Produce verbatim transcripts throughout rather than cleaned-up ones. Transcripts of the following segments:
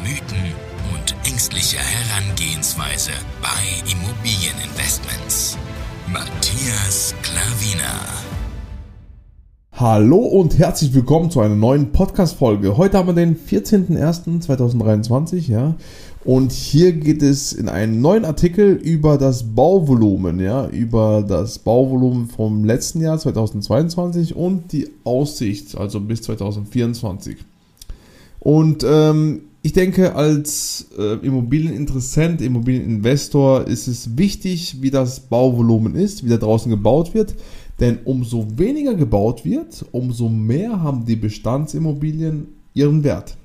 Mythen und ängstliche Herangehensweise bei Immobilieninvestments. Matthias Klawina. Hallo und herzlich willkommen zu einer neuen Podcast-Folge. Heute haben wir den vierzehnten ersten zweitausenddreiundzwanzig, ja. Und hier geht es in einen neuen Artikel über das Bauvolumen, ja, über das Bauvolumen vom letzten Jahr zweitausendzweiundzwanzig und die Aussicht, also bis zweitausendvierundzwanzig. Und ähm, ich denke, als äh, Immobilieninteressent, Immobilieninvestor ist es wichtig, wie das Bauvolumen ist, wie da draußen gebaut wird. Denn umso weniger gebaut wird, umso mehr haben die Bestandsimmobilien ihren Wert.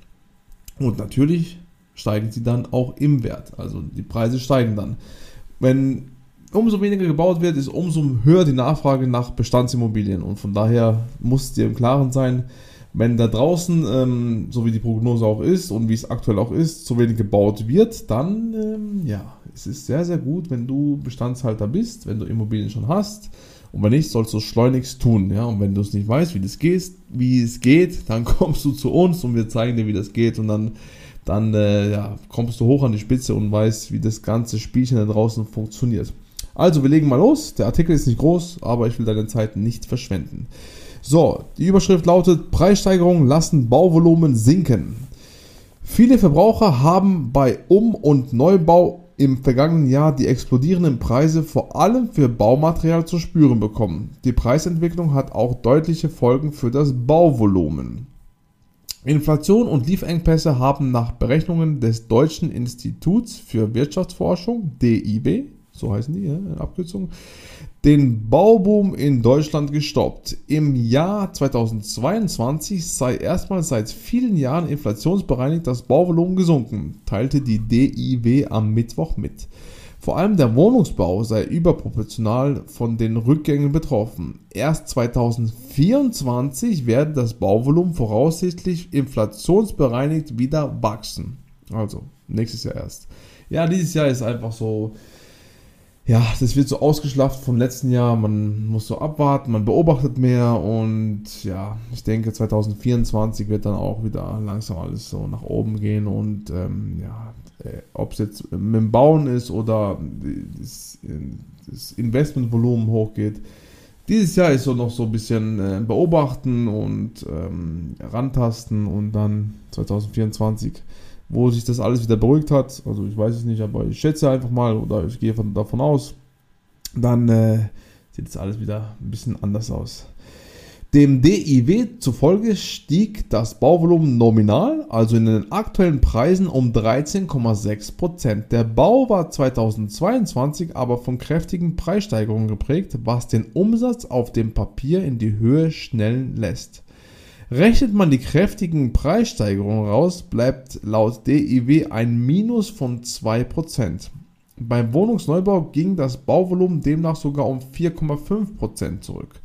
Und natürlich steigen sie dann auch im Wert. Also die Preise steigen dann. Wenn umso weniger gebaut wird, ist umso höher die Nachfrage nach Bestandsimmobilien. Und von daher muss es dir im Klaren sein, wenn da draußen, ähm, so wie die Prognose auch ist und wie es aktuell auch ist, zu wenig gebaut wird, dann ähm, ja, es ist sehr, sehr gut, wenn du Bestandshalter bist, wenn du Immobilien schon hast. Und wenn nicht, sollst du es schleunigst tun. Ja? Und wenn du es nicht weißt, wie das geht, wie es geht, dann kommst du zu uns und wir zeigen dir, wie das geht. Und dann dann äh, ja, kommst du hoch an die Spitze und weißt, wie das ganze Spielchen da draußen funktioniert. Also, wir legen mal los. Der Artikel ist nicht groß, aber ich will deine Zeit nicht verschwenden. So, die Überschrift lautet: Preissteigerungen lassen Bauvolumen sinken. Viele Verbraucher haben bei Um- und Neubau im vergangenen Jahr die explodierenden Preise vor allem für Baumaterial zu spüren bekommen. Die Preisentwicklung hat auch deutliche Folgen für das Bauvolumen. Inflation und Lieferengpässe haben nach Berechnungen des Deutschen Instituts für Wirtschaftsforschung, D I W, so heißen die, in Abkürzung, den Bauboom in Deutschland gestoppt. Im Jahr zweitausendzweiundzwanzig sei erstmals seit vielen Jahren inflationsbereinigt das Bauvolumen gesunken, teilte die D I W am Mittwoch mit. Vor allem der Wohnungsbau sei überproportional von den Rückgängen betroffen. Erst zweitausendvierundzwanzig werde das Bauvolumen voraussichtlich inflationsbereinigt wieder wachsen. Also, nächstes Jahr erst. Ja, dieses Jahr ist einfach so, ja, das wird so ausgeschlafft vom letzten Jahr. Man muss so abwarten, man beobachtet mehr und ja, ich denke zweitausendvierundzwanzig wird dann auch wieder langsam alles so nach oben gehen und ähm, ja, ob es jetzt mit dem Bauen ist oder das, das Investmentvolumen hochgeht. Dieses Jahr ist so noch so ein bisschen beobachten und ähm, rantasten und dann zweitausendvierundzwanzig, wo sich das alles wieder beruhigt hat, also ich weiß es nicht, aber ich schätze einfach mal oder ich gehe von, davon aus, dann äh, sieht es alles wieder ein bisschen anders aus. Dem D I W zufolge stieg das Bauvolumen nominal, also in den aktuellen Preisen, um dreizehn Komma sechs Prozent. Der Bau war zweitausendzweiundzwanzig aber von kräftigen Preissteigerungen geprägt, was den Umsatz auf dem Papier in die Höhe schnellen lässt. Rechnet man die kräftigen Preissteigerungen raus, bleibt laut D I W ein Minus von zwei Prozent. Beim Wohnungsneubau ging das Bauvolumen demnach sogar um vier Komma fünf Prozent zurück.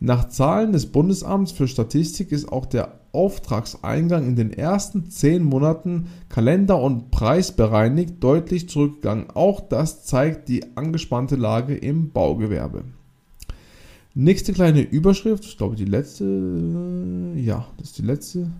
Nach Zahlen des Bundesamts für Statistik ist auch der Auftragseingang in den ersten zehn Monaten kalender- und preisbereinigt deutlich zurückgegangen. Auch das zeigt die angespannte Lage im Baugewerbe. Nächste kleine Überschrift, ich glaube die letzte, ja, das ist die letzte.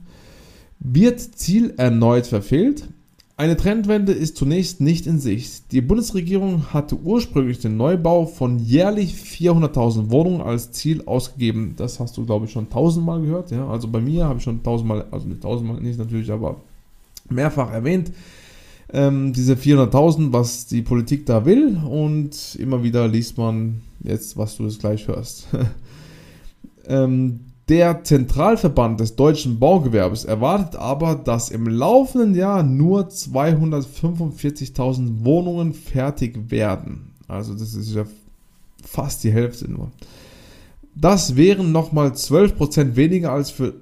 Wird Ziel erneut verfehlt? Eine Trendwende ist zunächst nicht in Sicht. Die Bundesregierung hatte ursprünglich den Neubau von jährlich vierhunderttausend Wohnungen als Ziel ausgegeben. Das hast du, glaube ich, schon tausendmal gehört. Ja? Also bei mir habe ich schon tausendmal, also nicht tausendmal, nicht natürlich, aber mehrfach erwähnt, ähm, diese vierhunderttausend, was die Politik da will. Und immer wieder liest man jetzt, was du jetzt gleich hörst. ähm, Der Zentralverband des deutschen Baugewerbes erwartet aber, dass im laufenden Jahr nur zweihundertfünfundvierzigtausend Wohnungen fertig werden. Also das ist ja fast die Hälfte nur. Das wären nochmal zwölf Prozent weniger als für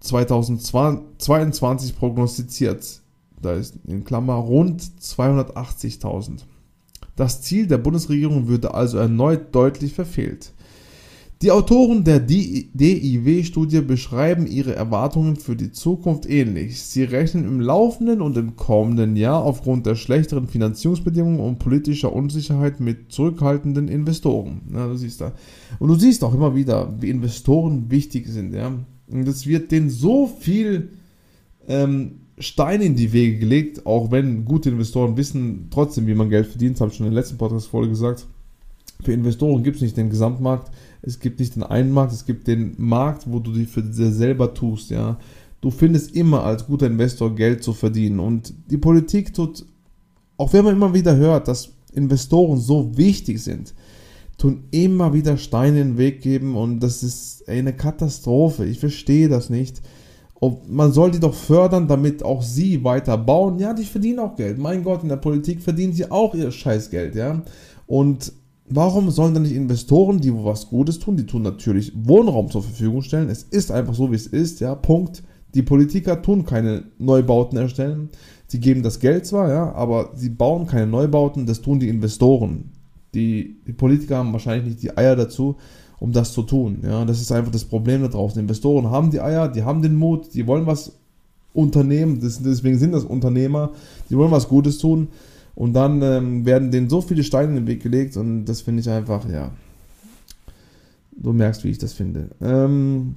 zweitausendzweiundzwanzig prognostiziert. da ist in Klammer rund zweihundertachtzigtausend. Das Ziel der Bundesregierung würde also erneut deutlich verfehlt. Die Autoren der D I W-Studie beschreiben ihre Erwartungen für die Zukunft ähnlich. Sie rechnen im laufenden und im kommenden Jahr aufgrund der schlechteren Finanzierungsbedingungen und politischer Unsicherheit mit zurückhaltenden Investoren. Ja, du siehst da. Und du siehst auch immer wieder, wie Investoren wichtig sind. Ja? Und es wird denen so viel ähm, Steine in die Wege gelegt, auch wenn gute Investoren wissen trotzdem, wie man Geld verdient. Das habe ich schon in der letzten Podcast-Folge gesagt. Für Investoren gibt es nicht den Gesamtmarkt, es gibt nicht den einen Markt, es gibt den Markt, wo du die für dir selber tust, ja. Du findest immer als guter Investor Geld zu verdienen und die Politik tut, auch wenn man immer wieder hört, dass Investoren so wichtig sind, tun immer wieder Steine in den Weg geben und das ist eine Katastrophe, ich verstehe das nicht. Ob, man soll die doch fördern, damit auch sie weiter bauen, ja, die verdienen auch Geld, mein Gott, in der Politik verdienen sie auch ihr Scheißgeld, ja, und warum sollen dann nicht Investoren, die was Gutes tun, die tun natürlich Wohnraum zur Verfügung stellen. Es ist einfach so, wie es ist, ja, Punkt. Die Politiker tun keine Neubauten erstellen. Sie geben das Geld zwar, ja, aber sie bauen keine Neubauten, das tun die Investoren. Die, die Politiker haben wahrscheinlich nicht die Eier dazu, um das zu tun, ja. Das ist einfach das Problem da drauf. Die Investoren haben die Eier, die haben den Mut, die wollen was unternehmen, das, deswegen sind das Unternehmer, die wollen was Gutes tun. Und dann ähm, werden denen so viele Steine in den Weg gelegt und das finde ich einfach, ja, du merkst, wie ich das finde. Ähm,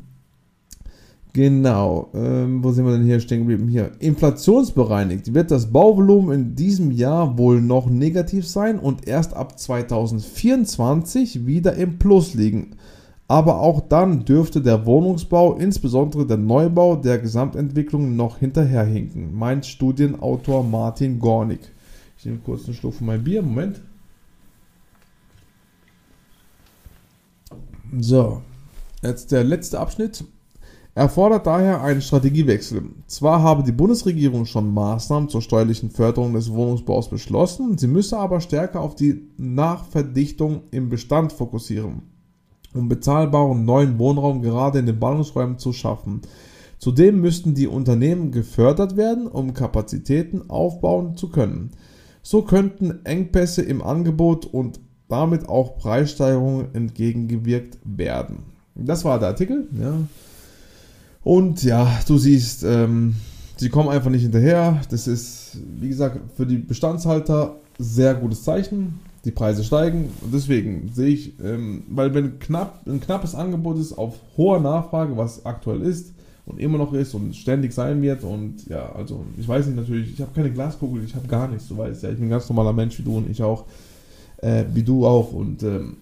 genau, ähm, wo sind wir denn hier stehen geblieben? Hier, inflationsbereinigt wird das Bauvolumen in diesem Jahr wohl noch negativ sein und erst ab zweitausendvierundzwanzig wieder im Plus liegen. Aber auch dann dürfte der Wohnungsbau, insbesondere der Neubau, der Gesamtentwicklung noch hinterherhinken, meint Studienautor Martin Gornik. Ich nehme kurz einen Schluck von meinem Bier. Moment. So, jetzt der letzte Abschnitt. Erfordert daher einen Strategiewechsel. Zwar habe die Bundesregierung schon Maßnahmen zur steuerlichen Förderung des Wohnungsbaus beschlossen, sie müsse aber stärker auf die Nachverdichtung im Bestand fokussieren, um bezahlbaren neuen Wohnraum gerade in den Ballungsräumen zu schaffen. Zudem müssten die Unternehmen gefördert werden, um Kapazitäten aufbauen zu können. So könnten Engpässe im Angebot und damit auch Preissteigerungen entgegengewirkt werden. Das war der Artikel. Ja. Und ja, du siehst, ähm, sie kommen einfach nicht hinterher. Das ist, wie gesagt, für die Bestandshalter sehr gutes Zeichen. Die Preise steigen. Und deswegen sehe ich, ähm, weil wenn knapp, ein knappes Angebot ist auf hoher Nachfrage, was aktuell ist, und immer noch ist und ständig sein wird und ja, also ich weiß nicht natürlich, ich habe keine Glaskugel, ich habe gar nichts, du weißt ja, ich bin ein ganz normaler Mensch wie du und ich auch, äh, wie du auch und ähm,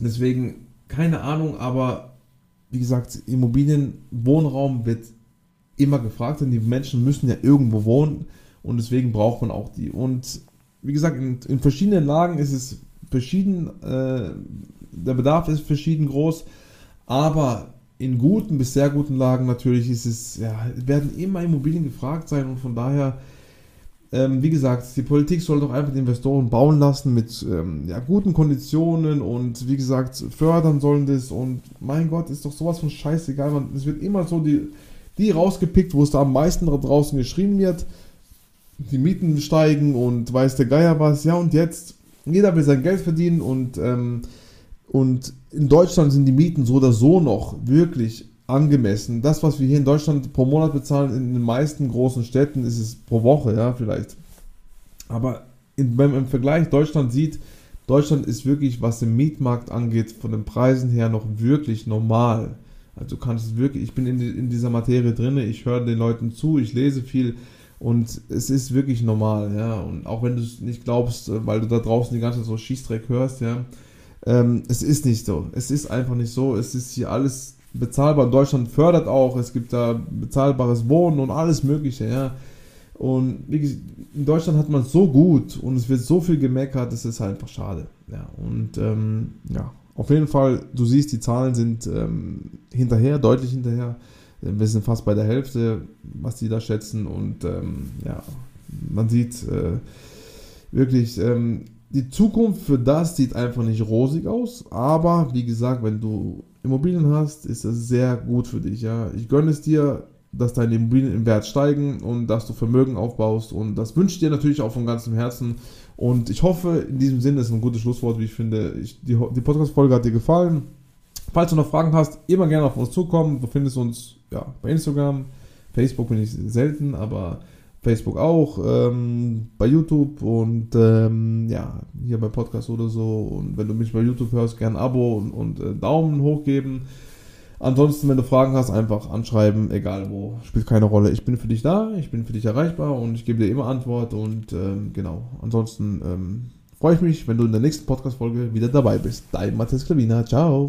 deswegen, keine Ahnung, aber wie gesagt, Immobilienwohnraum wird immer gefragt, denn die Menschen müssen ja irgendwo wohnen und deswegen braucht man auch die und wie gesagt, in, in verschiedenen Lagen ist es verschieden, äh, der Bedarf ist verschieden groß, aber in guten bis sehr guten Lagen natürlich ist es, ja, werden immer Immobilien gefragt sein und von daher, ähm, wie gesagt, die Politik soll doch einfach die Investoren bauen lassen mit ähm, ja, guten Konditionen und wie gesagt, fördern sollen das und mein Gott, ist doch sowas von scheißegal, man, es wird immer so die, die rausgepickt, wo es da am meisten draußen geschrien wird, die Mieten steigen und weiß der Geier was, ja und jetzt, jeder will sein Geld verdienen und ähm, und in Deutschland sind die Mieten so oder so noch wirklich angemessen. Das, was wir hier in Deutschland pro Monat bezahlen, in den meisten großen Städten ist es pro Woche, ja, vielleicht. Aber in, wenn man im Vergleich Deutschland sieht, Deutschland ist wirklich, was den Mietmarkt angeht, von den Preisen her noch wirklich normal. Also du kannst es wirklich, ich bin in, in dieser Materie drin, ich höre den Leuten zu, ich lese viel und es ist wirklich normal, ja. Und auch wenn du es nicht glaubst, weil du da draußen die ganze Zeit so Schießdreck hörst, ja. Ähm, es ist nicht so, es ist einfach nicht so, es ist hier alles bezahlbar, Deutschland fördert auch, es gibt da bezahlbares Wohnen und alles mögliche, ja, und wie gesagt, in Deutschland hat man es so gut und es wird so viel gemeckert, das ist halt einfach schade, ja, und ähm, ja, auf jeden Fall, du siehst, die Zahlen sind ähm, hinterher, deutlich hinterher, wir sind fast bei der Hälfte, was die da schätzen und ähm, ja, man sieht äh, wirklich, ähm, die Zukunft für das sieht einfach nicht rosig aus, aber wie gesagt, wenn du Immobilien hast, ist das sehr gut für dich, ja. Ich gönne es dir, dass deine Immobilien im Wert steigen und dass du Vermögen aufbaust, und das wünsche ich dir natürlich auch von ganzem Herzen. Und ich hoffe, in diesem Sinne ist ein gutes Schlusswort, wie ich finde. Ich, die die Podcast-Folge hat dir gefallen. Falls du noch Fragen hast, immer gerne auf uns zukommen. Du findest uns ja bei Instagram, Facebook bin ich selten, aber Facebook auch, ähm, bei YouTube und ähm, ja, hier bei Podcast oder so. Und wenn du mich bei YouTube hörst, gerne ein Abo und, und äh, Daumen hoch geben. Ansonsten, wenn du Fragen hast, einfach anschreiben, egal wo, spielt keine Rolle. Ich bin für dich da, ich bin für dich erreichbar und ich gebe dir immer Antwort. Und ähm, genau, ansonsten ähm, freue ich mich, wenn du in der nächsten Podcast-Folge wieder dabei bist. Dein Matthias Klawina, ciao!